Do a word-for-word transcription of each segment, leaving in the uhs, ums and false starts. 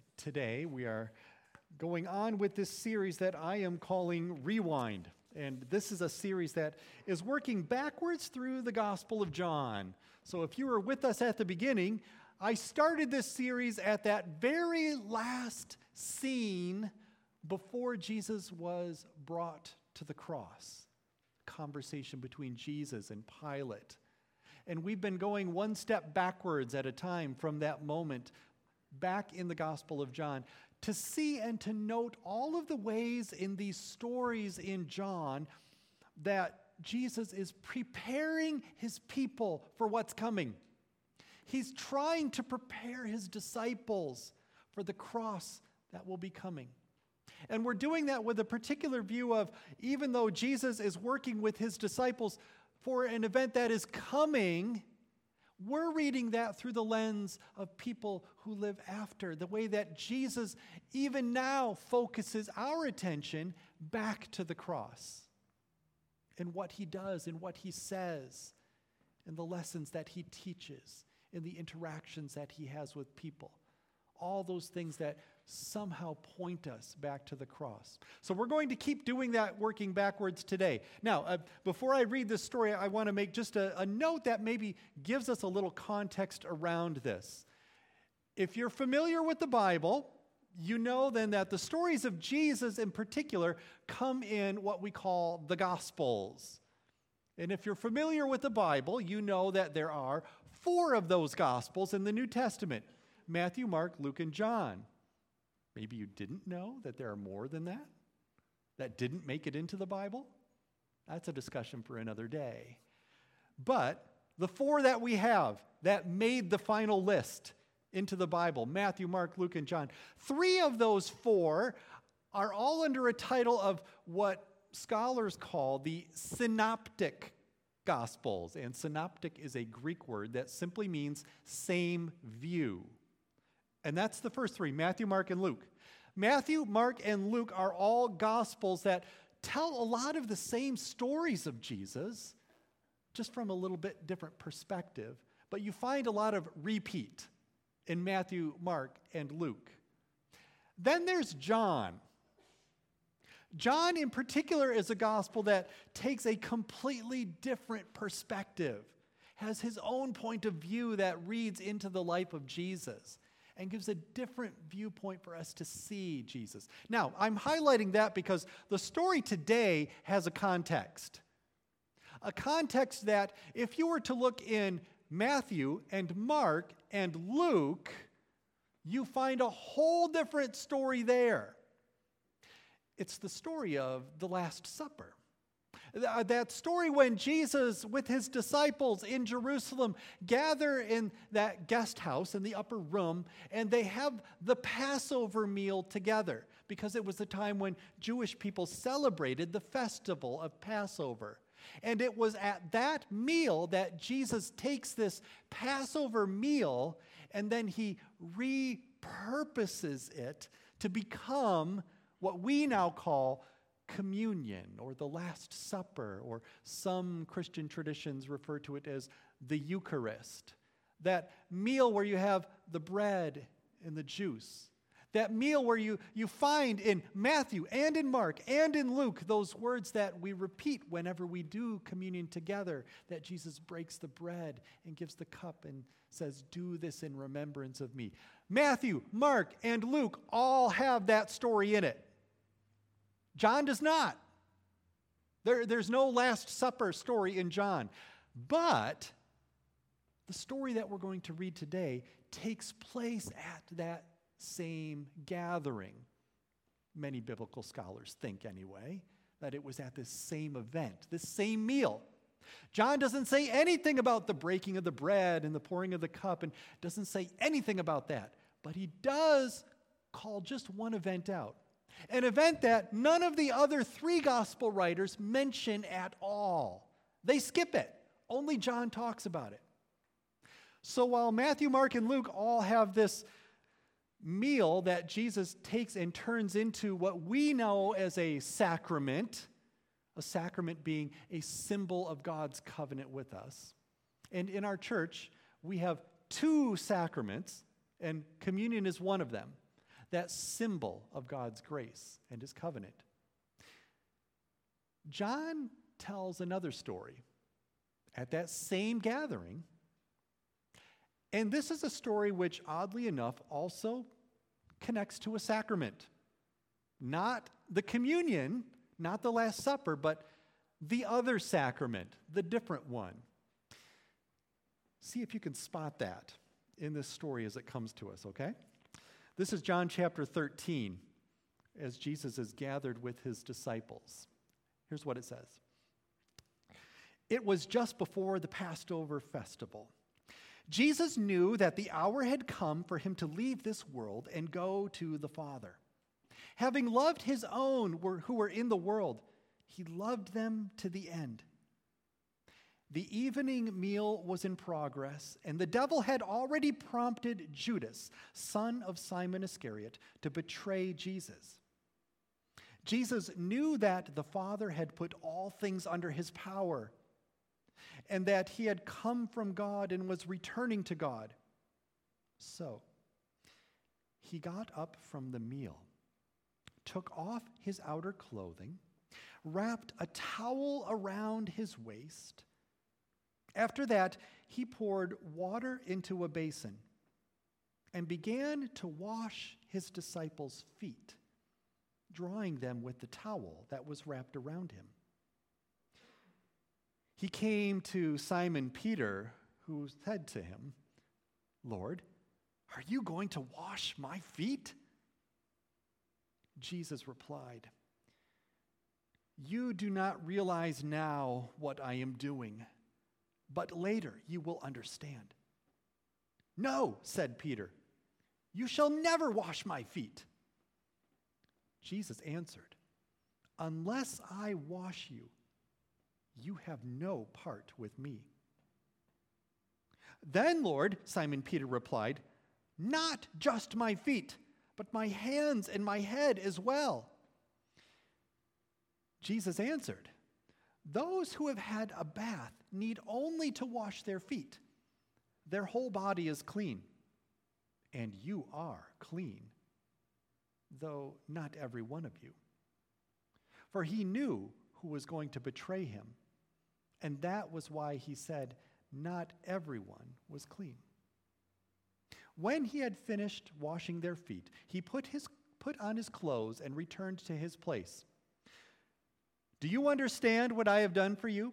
right, today we are going on with this series that I am calling Rewind. And this is a series that is working backwards through the Gospel of John. So if you were with us at the beginning, I started this series at that very last scene before Jesus was brought to the cross. Conversation between Jesus and Pilate. And we've been going one step backwards at a time from that moment back in the Gospel of John to see and to note all of the ways in these stories in John that Jesus is preparing his people for what's coming. He's trying to prepare his disciples for the cross that will be coming. And we're doing that with a particular view of, even though Jesus is working with his disciples for an event that is coming, we're reading that through the lens of people who live after, the way that Jesus even now focuses our attention back to the cross and what he does and what he says and the lessons that he teaches and the interactions that he has with people. All those things that somehow point us back to the cross. So we're going to keep doing that, working backwards today. Now, uh, before I read this story, I want to make just a, a note that maybe gives us a little context around this. If you're familiar with the Bible, you know then that the stories of Jesus in particular come in what we call the Gospels. And if you're familiar with the Bible, you know that there are four of those Gospels in the New Testament: Matthew, Mark, Luke, and John. Maybe you didn't know that there are more than that, that didn't make it into the Bible. That's a discussion for another day. But the four that we have that made the final list into the Bible, Matthew, Mark, Luke, and John, three of those four are all under a title of what scholars call the Synoptic Gospels. And synoptic is a Greek word that simply means same view. And that's the first three, Matthew, Mark, and Luke. Matthew, Mark, and Luke are all Gospels that tell a lot of the same stories of Jesus, just from a little bit different perspective. But you find a lot of repeat in Matthew, Mark, and Luke. Then there's John. John, in particular, is a Gospel that takes a completely different perspective, has his own point of view that reads into the life of Jesus, and gives a different viewpoint for us to see Jesus. Now, I'm highlighting that because the story today has a context. A context that if you were to look in Matthew and Mark and Luke, you find a whole different story there. It's the story of the Last Supper. That story when Jesus, with his disciples in Jerusalem, gather in that guest house in the upper room, and they have the Passover meal together, because it was the time when Jewish people celebrated the festival of Passover. And it was at that meal that Jesus takes this Passover meal, and then he repurposes it to become what we now call communion, or the Last Supper, or some Christian traditions refer to it as the Eucharist. That meal where you have the bread and the juice. That meal where you, you find in Matthew and in Mark and in Luke those words that we repeat whenever we do communion together, that Jesus breaks the bread and gives the cup and says, "Do this in remembrance of me." Matthew, Mark, and Luke all have that story in it. John does not. There, there's no Last Supper story in John. But the story that we're going to read today takes place at that same gathering. Many biblical scholars think, anyway, that it was at this same event, this same meal. John doesn't say anything about the breaking of the bread and the pouring of the cup, and doesn't say anything about that. But he does call just one event out. An event that none of the other three gospel writers mention at all. They skip it. Only John talks about it. So while Matthew, Mark, and Luke all have this meal that Jesus takes and turns into what we know as a sacrament, a sacrament being a symbol of God's covenant with us. And in our church, we have two sacraments, and communion is one of them. that symbol of God's grace and his covenant. John tells another story at that same gathering. And this is a story which, oddly enough, also connects to a sacrament. Not the communion, not the Last Supper, but the other sacrament, the different one. See if you can spot that in this story as it comes to us, okay? This is John chapter thirteen, as Jesus is gathered with his disciples. Here's what it says. It was just before the Passover festival. Jesus knew that the hour had come for him to leave this world and go to the Father. Having loved his own who were in the world, he loved them to the end. The evening meal was in progress, and the devil had already prompted Judas, son of Simon Iscariot, to betray Jesus. Jesus knew that the Father had put all things under his power, and that he had come from God and was returning to God. So, he got up from the meal, took off his outer clothing, wrapped a towel around his waist. After that, he poured water into a basin and began to wash his disciples' feet, drying them with the towel that was wrapped around him. He came to Simon Peter, who said to him, "Lord, are you going to wash my feet?" Jesus replied, "You do not realize now what I am doing, but later you will understand." "No," said Peter, "you shall never wash my feet." Jesus answered, "Unless I wash you, you have no part with me." "Then, Lord," Simon Peter replied, "not just my feet, but my hands and my head as well." Jesus answered, "Those who have had a bath need only to wash their feet. Their whole body is clean, and you are clean, though not every one of you." For he knew who was going to betray him, and that was why he said, "Not everyone was clean." When he had finished washing their feet, he put his put on his clothes and returned to his place. "Do you understand what I have done for you?"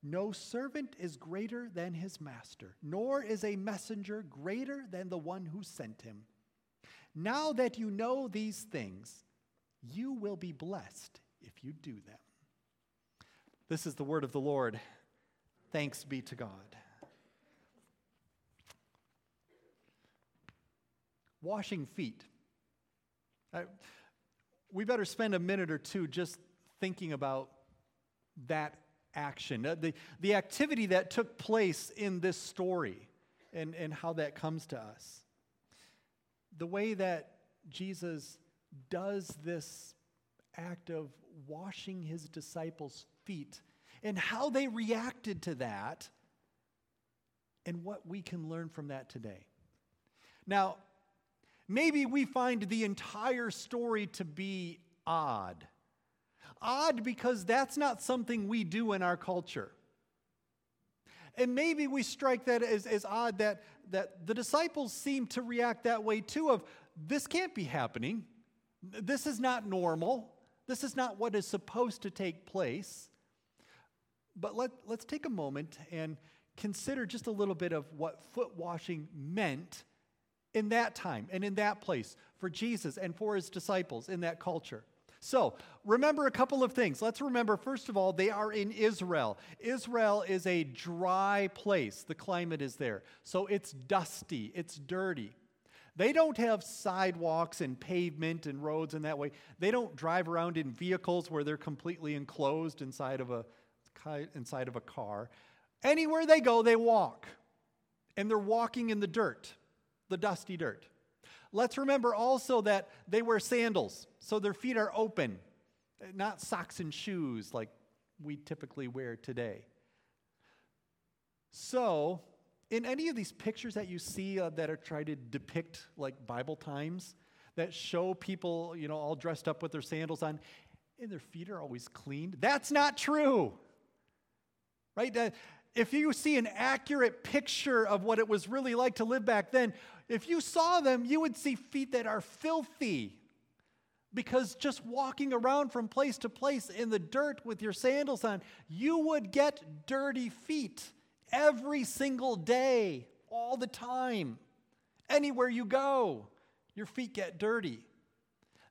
no servant is greater than his master, nor is a messenger greater than the one who sent him. Now that you know these things, you will be blessed if you do them." This is the word of the Lord. Thanks be to God. Washing feet. I, we better spend a minute or two just thinking about that action, the, the activity that took place in this story and, and how that comes to us. The way that Jesus does this act of washing his disciples' feet and how they reacted to that and what we can learn from that today. Now, maybe we find the entire story to be odd. Odd because that's not something we do in our culture. And maybe we strike that as, as odd that, that the disciples seem to react that way too, of this can't be happening. This is not normal. This is not what is supposed to take place. But let, let's take a moment and consider just a little bit of what foot washing meant in that time and in that place for Jesus and for his disciples in that culture. So, remember a couple of things. Let's remember, first of all, they are in Israel. Israel is a dry place. The climate is there. So it's dusty. It's dirty. They don't have sidewalks and pavement and roads in that way. They don't drive around in vehicles where they're completely enclosed inside of a, inside of a car. Anywhere they go, they walk. And they're walking in the dirt, the dusty dirt. Let's remember also that they wear sandals, so their feet are open, not socks and shoes like we typically wear today. So, in any of these pictures that you see uh, that are trying to depict like Bible times, that show people, you know, all dressed up with their sandals on, and their feet are always cleaned, that's not true, right? Uh, If you see an accurate picture of what it was really like to live back then, if you saw them, you would see feet that are filthy. Because just walking around from place to place in the dirt with your sandals on, you would get dirty feet every single day, all the time. Anywhere you go, your feet get dirty.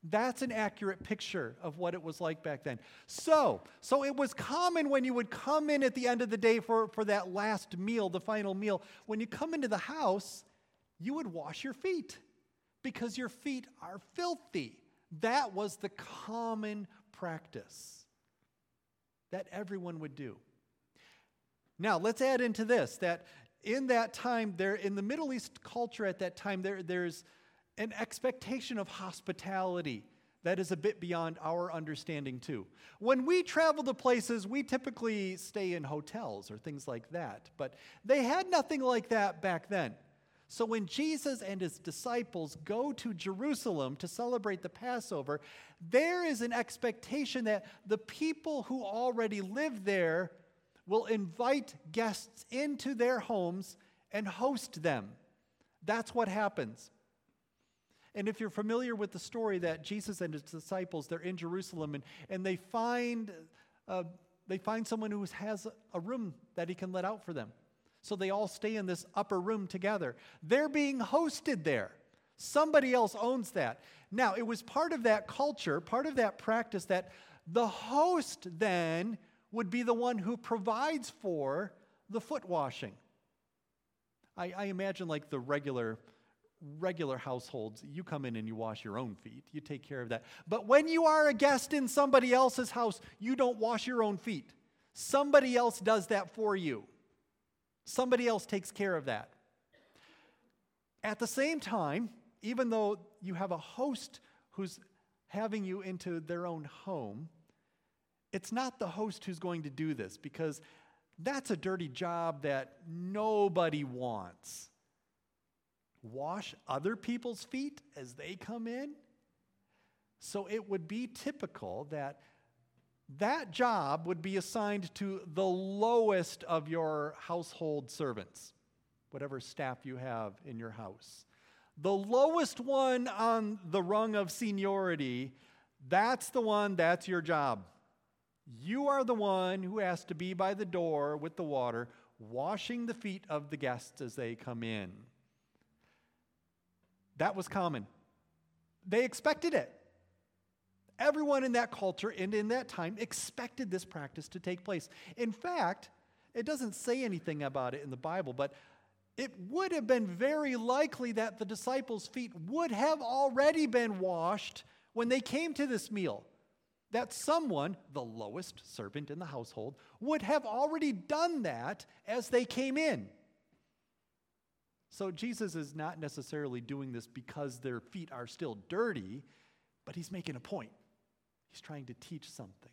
That's an accurate picture of what it was like back then. So, so it was common when you would come in at the end of the day for, for that last meal, the final meal. When you come into the house, you would wash your feet because your feet are filthy. That was the common practice that everyone would do. Now, let's add into this that in that time, there in the Middle East culture at that time, there there's... an expectation of hospitality that is a bit beyond our understanding too. When we travel to places, we typically stay in hotels or things like that, but they had nothing like that back then. So when Jesus and his disciples go to Jerusalem to celebrate the Passover, there is an expectation that the people who already live there will invite guests into their homes and host them. That's what happens. And if you're familiar with the story that Jesus and his disciples, they're in Jerusalem, and, and they find uh, they find someone who has a room that he can let out for them. So they all stay in this upper room together. They're being hosted there. Somebody else owns that. Now, it was part of that culture, part of that practice, that the host then would be the one who provides for the foot washing. I, I imagine like the regular... Regular households, you come in and you wash your own feet. You take care of that. But when you are a guest in somebody else's house, you don't wash your own feet. Somebody else does that for you. Somebody else takes care of that. At the same time, even though you have a host who's having you into their own home, it's not the host who's going to do this, because that's a dirty job that nobody wants. Wash other people's feet as they come in? So it would be typical that that job would be assigned to the lowest of your household servants, whatever staff you have in your house. The lowest one on the rung of seniority, that's the one, that's your job. You are the one who has to be by the door with the water, washing the feet of the guests as they come in. That was common. They expected it. Everyone in that culture and in that time expected this practice to take place. In fact, it doesn't say anything about it in the Bible, but it would have been very likely that the disciples' feet would have already been washed when they came to this meal. That someone, the lowest servant in the household, would have already done that as they came in. So Jesus is not necessarily doing this because their feet are still dirty, but he's making a point. He's trying to teach something.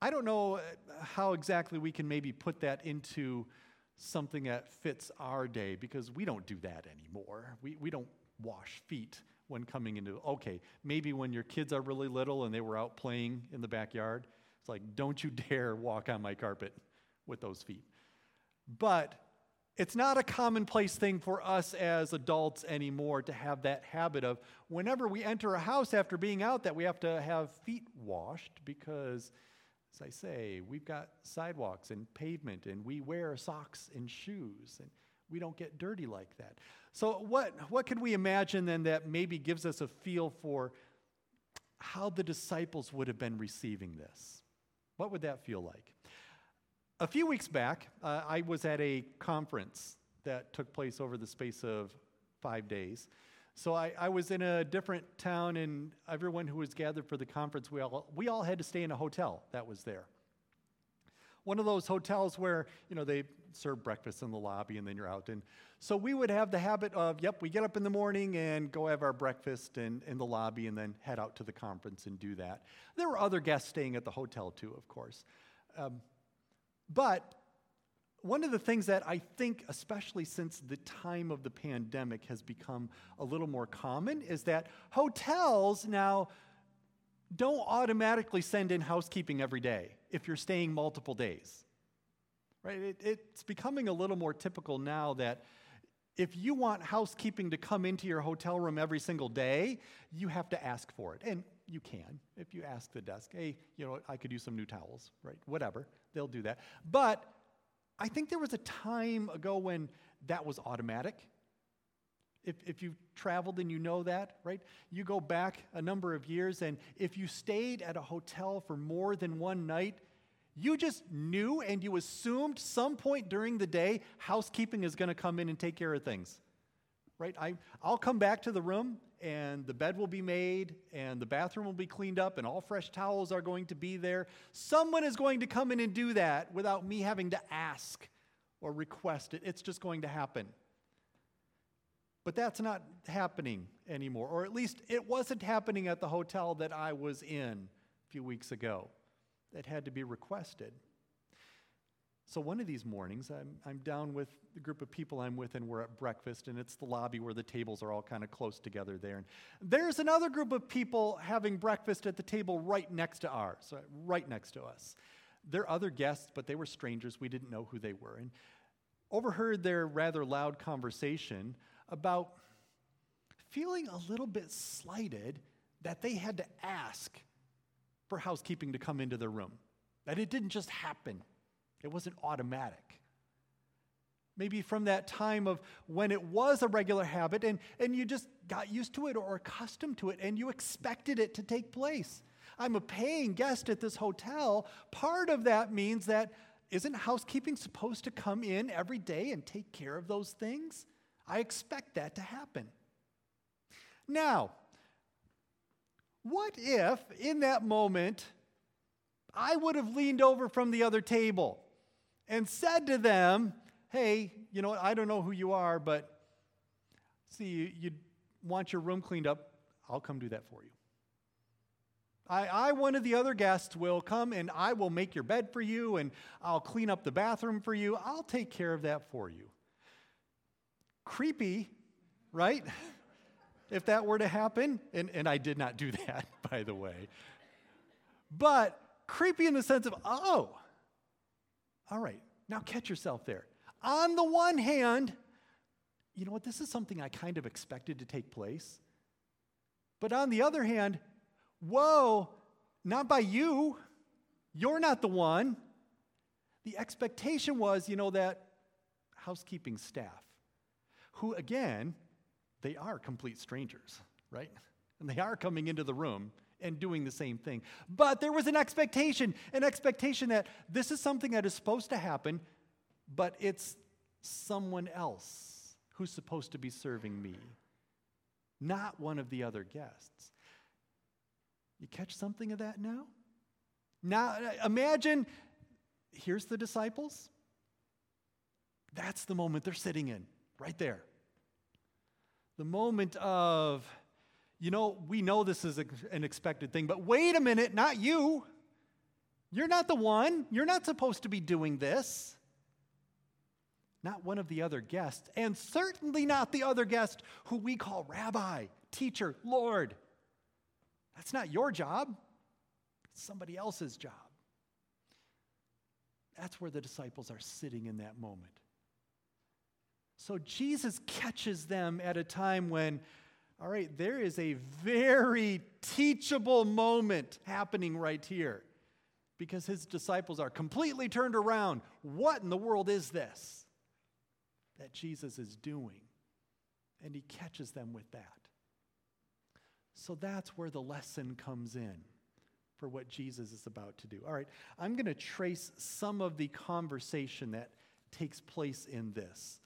I don't know how exactly we can maybe put that into something that fits our day, because we don't do that anymore. We we don't wash feet when coming into, okay, maybe when your kids are really little and they were out playing in the backyard, it's like, don't you dare walk on my carpet with those feet. But it's not a commonplace thing for us as adults anymore to have that habit of whenever we enter a house after being out that we have to have feet washed because, as I say, we've got sidewalks and pavement and we wear socks and shoes and we don't get dirty like that. So what, what could we imagine then that maybe gives us a feel for how the disciples would have been receiving this? What would that feel like? A few weeks back, uh, I was at a conference that took place over the space of five days. So I, I was in a different town, and everyone who was gathered for the conference, we all, we all had to stay in a hotel that was there. One of those hotels where, you know, they serve breakfast in the lobby and then you're out. And so we would have the habit of, yep, we get up in the morning and go have our breakfast in, in the lobby and then head out to the conference and do that. There were other guests staying at the hotel too, of course. Um, but one of the things that I think, especially since the time of the pandemic, has become a little more common is that hotels now don't automatically send in housekeeping every day if you're staying multiple days, right? It, it's becoming a little more typical now that if you want housekeeping to come into your hotel room every single day, you have to ask for it. And you can, if you ask the desk, hey, you know, I could use some new towels, right? Whatever, they'll do that. But I think there was a time ago when that was automatic. If, if you've traveled and you know that, right? You go back a number of years, and if you stayed at a hotel for more than one night, you just knew and you assumed some point during the day housekeeping is going to come in and take care of things, right? I, I'll come back to the room, and the bed will be made, and the bathroom will be cleaned up, and all fresh towels are going to be there. Someone is going to come in and do that without me having to ask or request it. It's just going to happen. But that's not happening anymore, or at least it wasn't happening at the hotel that I was in a few weeks ago. That had to be requested. So one of these mornings, I'm, I'm down with the group of people I'm with, and we're at breakfast, and it's the lobby where the tables are all kind of close together there. And there's another group of people having breakfast at the table right next to ours, right next to us. They're other guests, but they were strangers. We didn't know who they were. And overheard their rather loud conversation about feeling a little bit slighted that they had to ask for housekeeping to come into their room, that it didn't just happen. It wasn't automatic. Maybe from that time of when it was a regular habit and, and you just got used to it or accustomed to it and you expected it to take place. I'm a paying guest at this hotel. Part of that means that isn't housekeeping supposed to come in every day and take care of those things? I expect that to happen. Now, what if in that moment I would have leaned over from the other table and said to them, hey, you know what, I don't know who you are, but see, you, you want your room cleaned up, I'll come do that for you. I, I, one of the other guests, will come and I will make your bed for you and I'll clean up the bathroom for you. I'll take care of that for you. Creepy, right? If that were to happen, and, and I did not do that, by the way. But creepy in the sense of, oh, all right, now catch yourself there. On the one hand, you know what, this is something I kind of expected to take place. But on the other hand, whoa, not by you. You're not the one. The expectation was, you know, that housekeeping staff, who, again, they are complete strangers, right? And they are coming into the room and doing the same thing. But there was an expectation, an expectation that this is something that is supposed to happen, but it's someone else who's supposed to be serving me, not one of the other guests. You catch something of that now? Now, imagine, here's the disciples. That's the moment they're sitting in, right there. The moment of, you know, we know this is a, an expected thing, but wait a minute, not you. You're not the one. You're not supposed to be doing this. Not one of the other guests, and certainly not the other guest who we call rabbi, teacher, Lord. That's not your job. It's somebody else's job. That's where the disciples are sitting in that moment. So Jesus catches them at a time when, all right, there is a very teachable moment happening right here because his disciples are completely turned around. What in the world is this that Jesus is doing? And he catches them with that. So that's where the lesson comes in for what Jesus is about to do. All right, I'm going to trace some of the conversation that takes place in this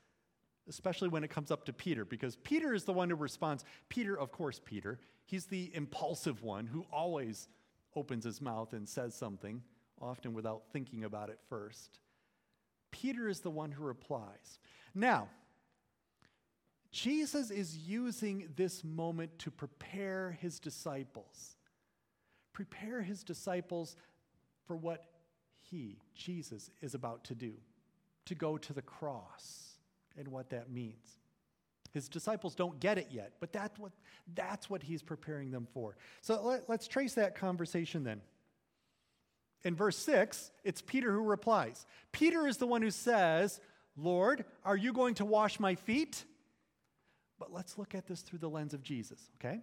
especially when it comes up to Peter, because Peter is the one who responds. Peter, of course, Peter, he's the impulsive one who always opens his mouth and says something, often without thinking about it first. Peter is the one who replies. Now, Jesus is using this moment to prepare his disciples. Prepare his disciples for what he, Jesus, is about to do, to go to the cross and what that means. His disciples don't get it yet, but that's what, that's what he's preparing them for. So let, let's trace that conversation then. In verse six, it's Peter who replies. Peter is the one who says, "Lord, are you going to wash my feet?" But let's look at this through the lens of Jesus, okay?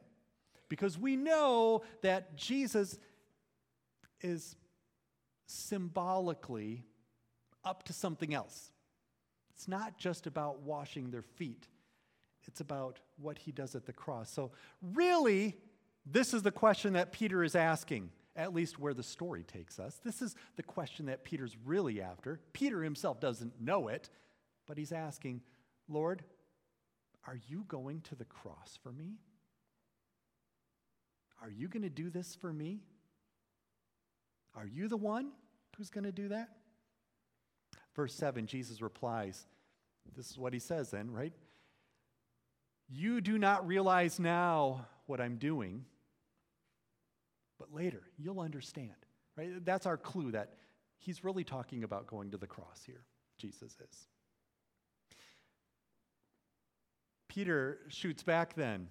Because we know that Jesus is symbolically up to something else. It's not just about washing their feet. It's about what he does at the cross. So really, this is the question that Peter is asking, at least where the story takes us. This is the question that Peter's really after. Peter himself doesn't know it, but he's asking, "Lord, are you going to the cross for me? Are you going to do this for me? Are you the one who's going to do that?" Verse seven, Jesus replies. This is what he says then, right? "You do not realize now what I'm doing, but later you'll understand." Right? That's our clue that he's really talking about going to the cross here. Jesus is. Peter shoots back then,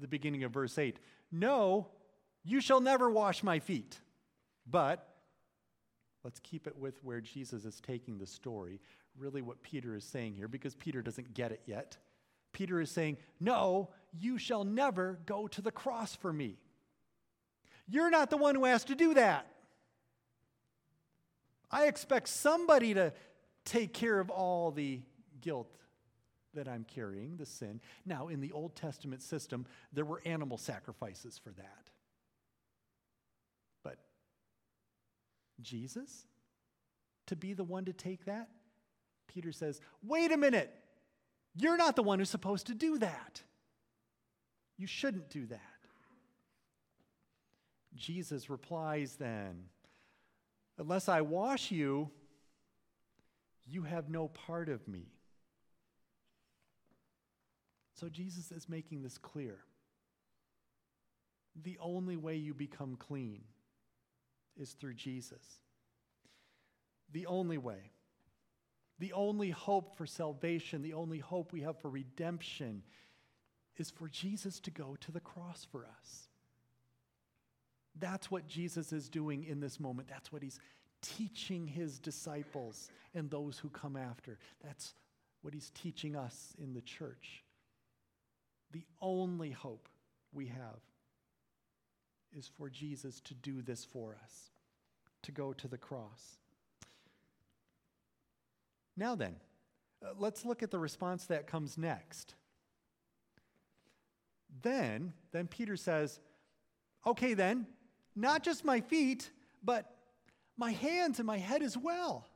the beginning of verse eight. "No, you shall never wash my feet." But let's keep it with where Jesus is taking the story, really what Peter is saying here, because Peter doesn't get it yet. Peter is saying, "No, you shall never go to the cross for me. You're not the one who has to do that. I expect somebody to take care of all the guilt that I'm carrying, the sin." Now, in the Old Testament system, there were animal sacrifices for that. But Jesus, to be the one to take that? Peter says, "Wait a minute. You're not the one who's supposed to do that. You shouldn't do that." Jesus replies then, "Unless I wash you, you have no part of me." So Jesus is making this clear. The only way you become clean is through Jesus. The only way. The only hope for salvation, the only hope we have for redemption is for Jesus to go to the cross for us. That's what Jesus is doing in this moment. That's what he's teaching his disciples and those who come after. That's what he's teaching us in the church. The only hope we have is for Jesus to do this for us, to go to the cross. Now then, uh, let's look at the response that comes next. Then, then Peter says, "Okay then, not just my feet, but my hands and my head as well."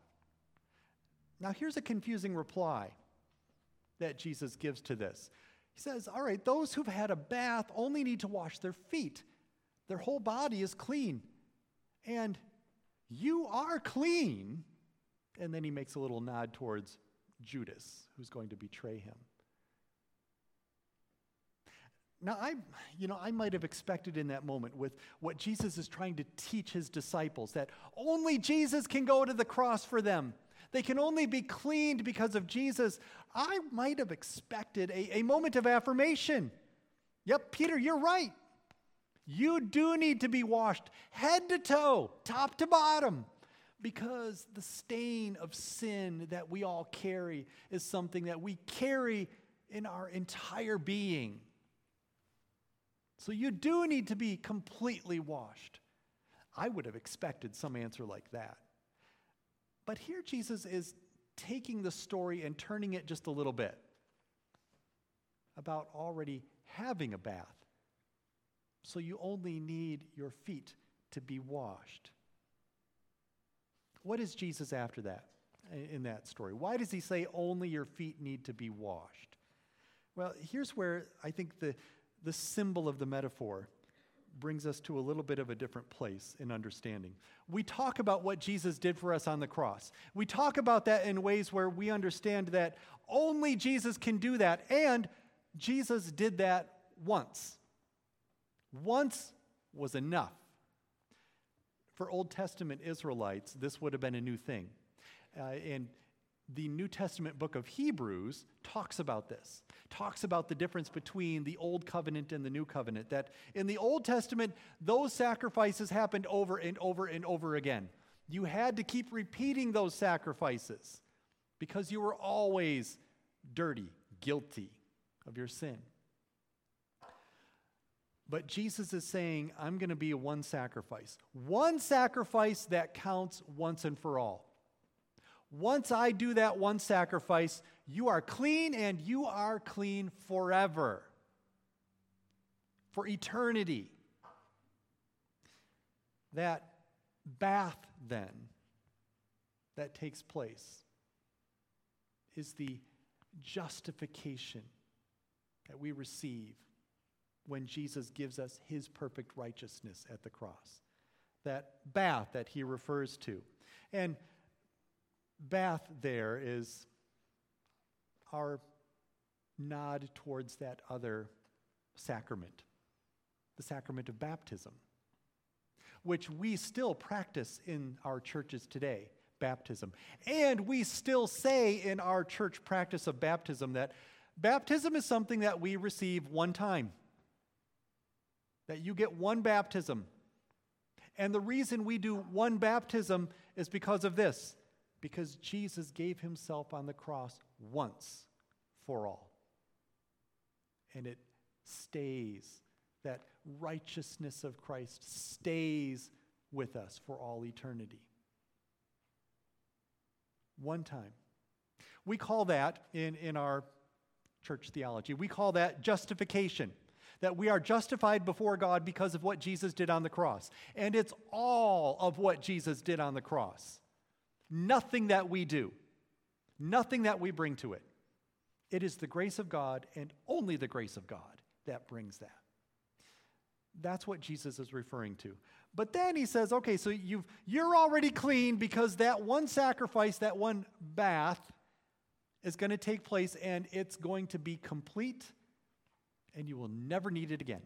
Now here's a confusing reply that Jesus gives to this. He says, "All right, those who've had a bath only need to wash their feet. Their whole body is clean. And you are clean." And then he makes a little nod towards Judas, who's going to betray him. Now, I, you know, I might have expected in that moment with what Jesus is trying to teach his disciples, that only Jesus can go to the cross for them. They can only be cleaned because of Jesus. I might have expected a, a moment of affirmation. "Yep, Peter, you're right. You do need to be washed head to toe, top to bottom. Because the stain of sin that we all carry is something that we carry in our entire being. So you do need to be completely washed." I would have expected some answer like that. But here Jesus is taking the story and turning it just a little bit about already having a bath. So you only need your feet to be washed. What is Jesus after that? in that story? Why does he say only your feet need to be washed? Well, here's where I think the, the symbol of the metaphor brings us to a little bit of a different place in understanding. We talk about what Jesus did for us on the cross. We talk about that in ways where we understand that only Jesus can do that, and Jesus did that once. Once was enough. For Old Testament Israelites, this would have been a new thing. Uh, and the New Testament book of Hebrews talks about this, talks about the difference between the Old Covenant and the New Covenant, that in the Old Testament, those sacrifices happened over and over and over again. You had to keep repeating those sacrifices because you were always dirty, guilty of your sin. But Jesus is saying, I'm going to be one sacrifice. One sacrifice that counts once and for all. Once I do that one sacrifice, you are clean and you are clean forever. For eternity. That bath then that takes place is the justification that we receive when Jesus gives us his perfect righteousness at the cross. That bath that he refers to. And bath there is our nod towards that other sacrament, the sacrament of baptism, which we still practice in our churches today, baptism. And we still say in our church practice of baptism that baptism is something that we receive one time. That you get one baptism. And the reason we do one baptism is because of this. Because Jesus gave himself on the cross once for all. And it stays. That righteousness of Christ stays with us for all eternity. One time. We call that, in, in our church theology, we call that justification. That we are justified before God because of what Jesus did on the cross. And it's all of what Jesus did on the cross. Nothing that we do, nothing that we bring to it. It is the grace of God and only the grace of God that brings that. That's what Jesus is referring to. But then he says, okay, so you've, you're already clean because that one sacrifice, that one bath is going to take place and it's going to be complete. And you will never need it again.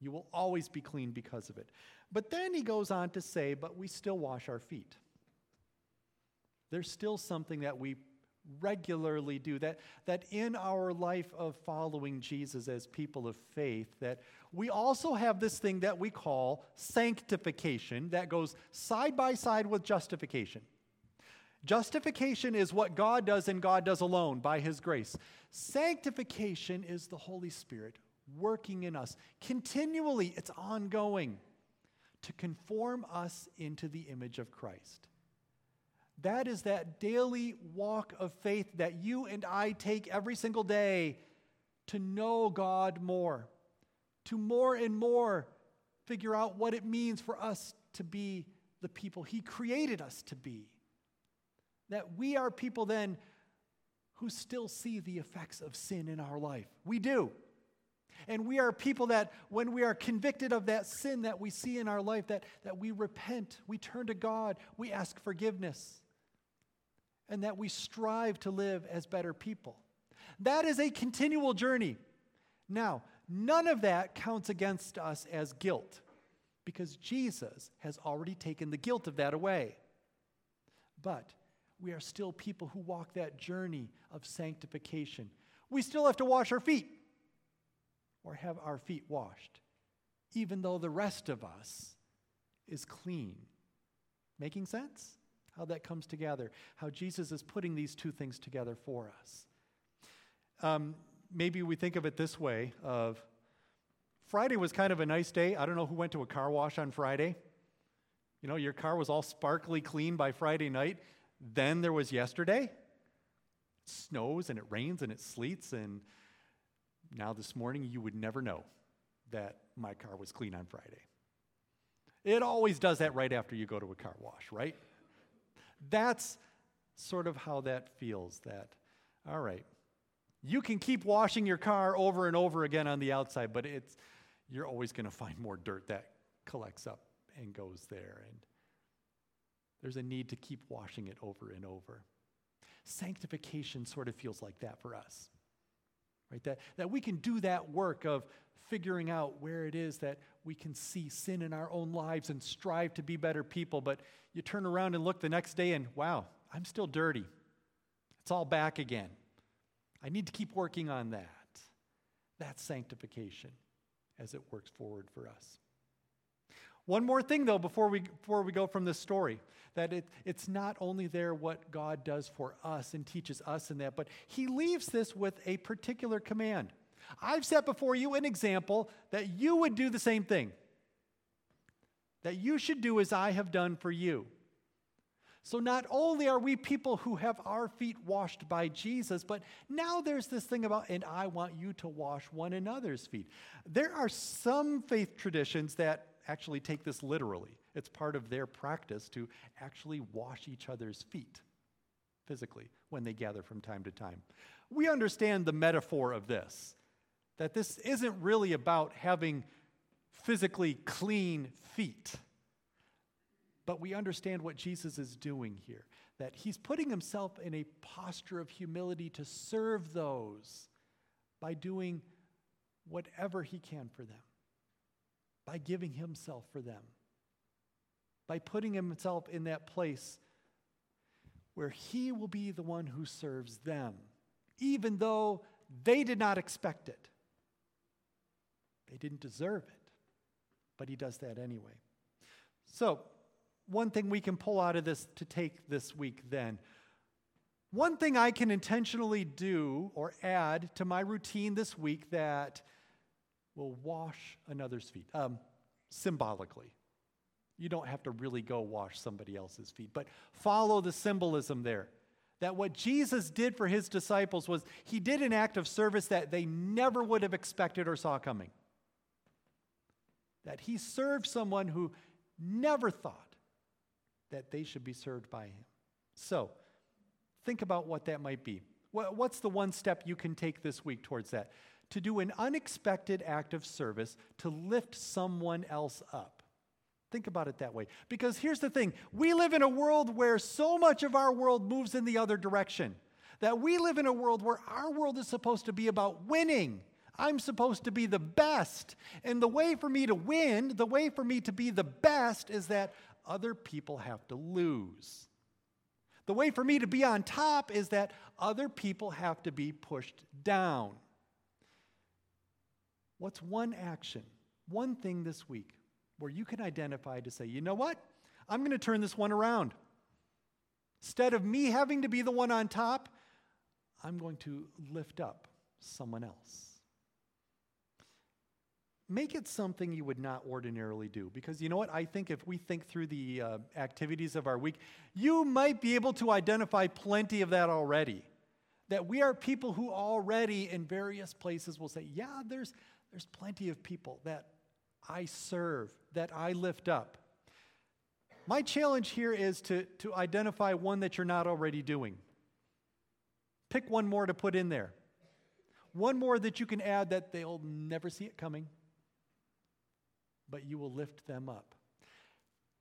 You will always be clean because of it. But then he goes on to say, but we still wash our feet. There's still something that we regularly do, that, that in our life of following Jesus as people of faith, that we also have this thing that we call sanctification that goes side by side with justification. Justification is what God does and God does alone by his grace. Sanctification is the Holy Spirit working in us continually. It's ongoing to conform us into the image of Christ. That is that daily walk of faith that you and I take every single day to know God more, to more and more figure out what it means for us to be the people he created us to be. That we are people then who still see the effects of sin in our life. We do. And we are people that when we are convicted of that sin that we see in our life, that, that we repent, we turn to God, we ask forgiveness, and that we strive to live as better people. That is a continual journey. Now, none of that counts against us as guilt because Jesus has already taken the guilt of that away. But we are still people who walk that journey of sanctification. We still have to wash our feet or have our feet washed, even though the rest of us is clean. Making sense? How that comes together, how Jesus is putting these two things together for us. Um, maybe we think of it this way of Friday was kind of a nice day. I don't know who went to a car wash on Friday. You know, your car was all sparkly clean by Friday night. Then there was yesterday. It snows and it rains and it sleets. And now this morning, you would never know that my car was clean on Friday. It always does that right after you go to a car wash, right? That's sort of how that feels. That, all right, you can keep washing your car over and over again on the outside, but it's you're always going to find more dirt that collects up and goes there. And there's a need to keep washing it over and over. Sanctification sort of feels like that for us, right? That, that we can do that work of figuring out where it is that we can see sin in our own lives and strive to be better people, but you turn around and look the next day and, wow, I'm still dirty. It's all back again. I need to keep working on that. That's sanctification as it works forward for us. One more thing, though, before we before we go from this story, that it, it's not only there what God does for us and teaches us in that, but he leaves this with a particular command. I've set before you an example that you would do the same thing, that you should do as I have done for you. So not only are we people who have our feet washed by Jesus, but now there's this thing about, and I want you to wash one another's feet. There are some faith traditions that actually take this literally. It's part of their practice to actually wash each other's feet physically when they gather from time to time. We understand the metaphor of this, that this isn't really about having physically clean feet. But we understand what Jesus is doing here, that he's putting himself in a posture of humility to serve those by doing whatever he can for them, by giving himself for them, by putting himself in that place where he will be the one who serves them, even though they did not expect it. They didn't deserve it, but he does that anyway. So, one thing we can pull out of this to take this week then. One thing I can intentionally do or add to my routine this week that will wash another's feet, um, symbolically. You don't have to really go wash somebody else's feet, but follow the symbolism there. That what Jesus did for his disciples was he did an act of service that they never would have expected or saw coming. That he served someone who never thought that they should be served by him. So, think about what that might be. What's the one step you can take this week towards that? To do an unexpected act of service to lift someone else up. Think about it that way. Because here's the thing. We live in a world where so much of our world moves in the other direction. That we live in a world where our world is supposed to be about winning. I'm supposed to be the best. And the way for me to win, the way for me to be the best is that other people have to lose. The way for me to be on top is that other people have to be pushed down. What's one action, one thing this week where you can identify to say, you know what? I'm going to turn this one around. Instead of me having to be the one on top, I'm going to lift up someone else. Make it something you would not ordinarily do. Because you know what? I think if we think through the uh, activities of our week, you might be able to identify plenty of that already. That we are people who already in various places will say, yeah, there's, there's plenty of people that I serve, that I lift up. My challenge here is to, to identify one that you're not already doing. Pick one more to put in there. One more that you can add that they'll never see it coming, but you will lift them up.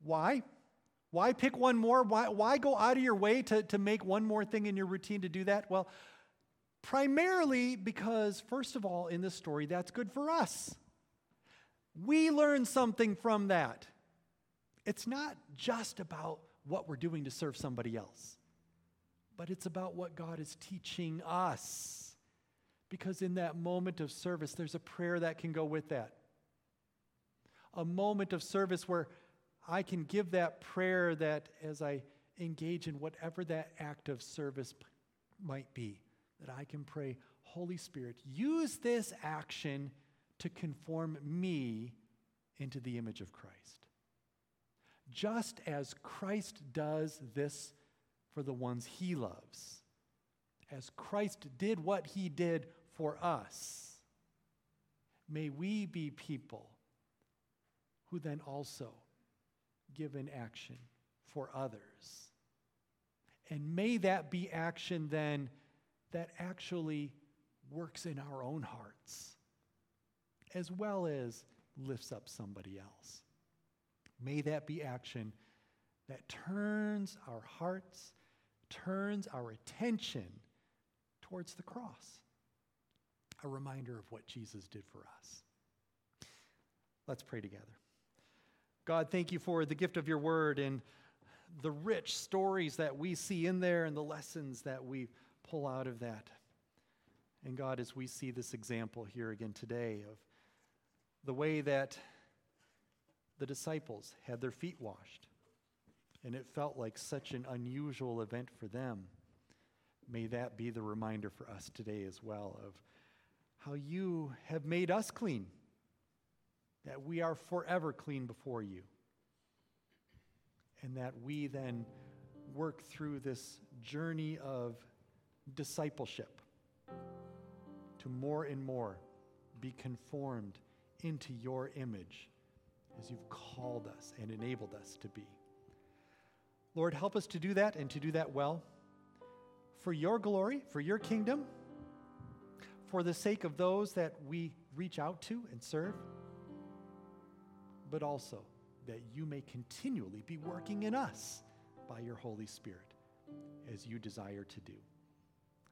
Why? Why pick one more? Why, why go out of your way to, to make one more thing in your routine to do that? Well, primarily because, first of all, in this story, that's good for us. We learn something from that. It's not just about what we're doing to serve somebody else, but it's about what God is teaching us. Because in that moment of service, there's a prayer that can go with that. A moment of service where I can give that prayer that as I engage in whatever that act of service p- might be, that I can pray, Holy Spirit, use this action to conform me into the image of Christ. Just as Christ does this for the ones he loves, as Christ did what he did for us, may we be people who then also give in action for others And may that be action then that actually works in our own hearts as well as lifts up somebody else. May that be action that turns our hearts, turns our attention towards the cross. A reminder of what Jesus did for us. Let's pray together. God, thank you for the gift of your word and the rich stories that we see in there and the lessons that we pull out of that. And God, as we see this example here again today of the way that the disciples had their feet washed, and it felt like such an unusual event for them, may that be the reminder for us today as well of how you have made us clean, that we are forever clean before you, and that we then work through this journey of discipleship to more and more be conformed into your image as you've called us and enabled us to be. Lord, help us to do that and to do that well for your glory, for your kingdom, for the sake of those that we reach out to and serve, but also that you may continually be working in us by your Holy Spirit as you desire to do.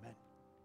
Amen.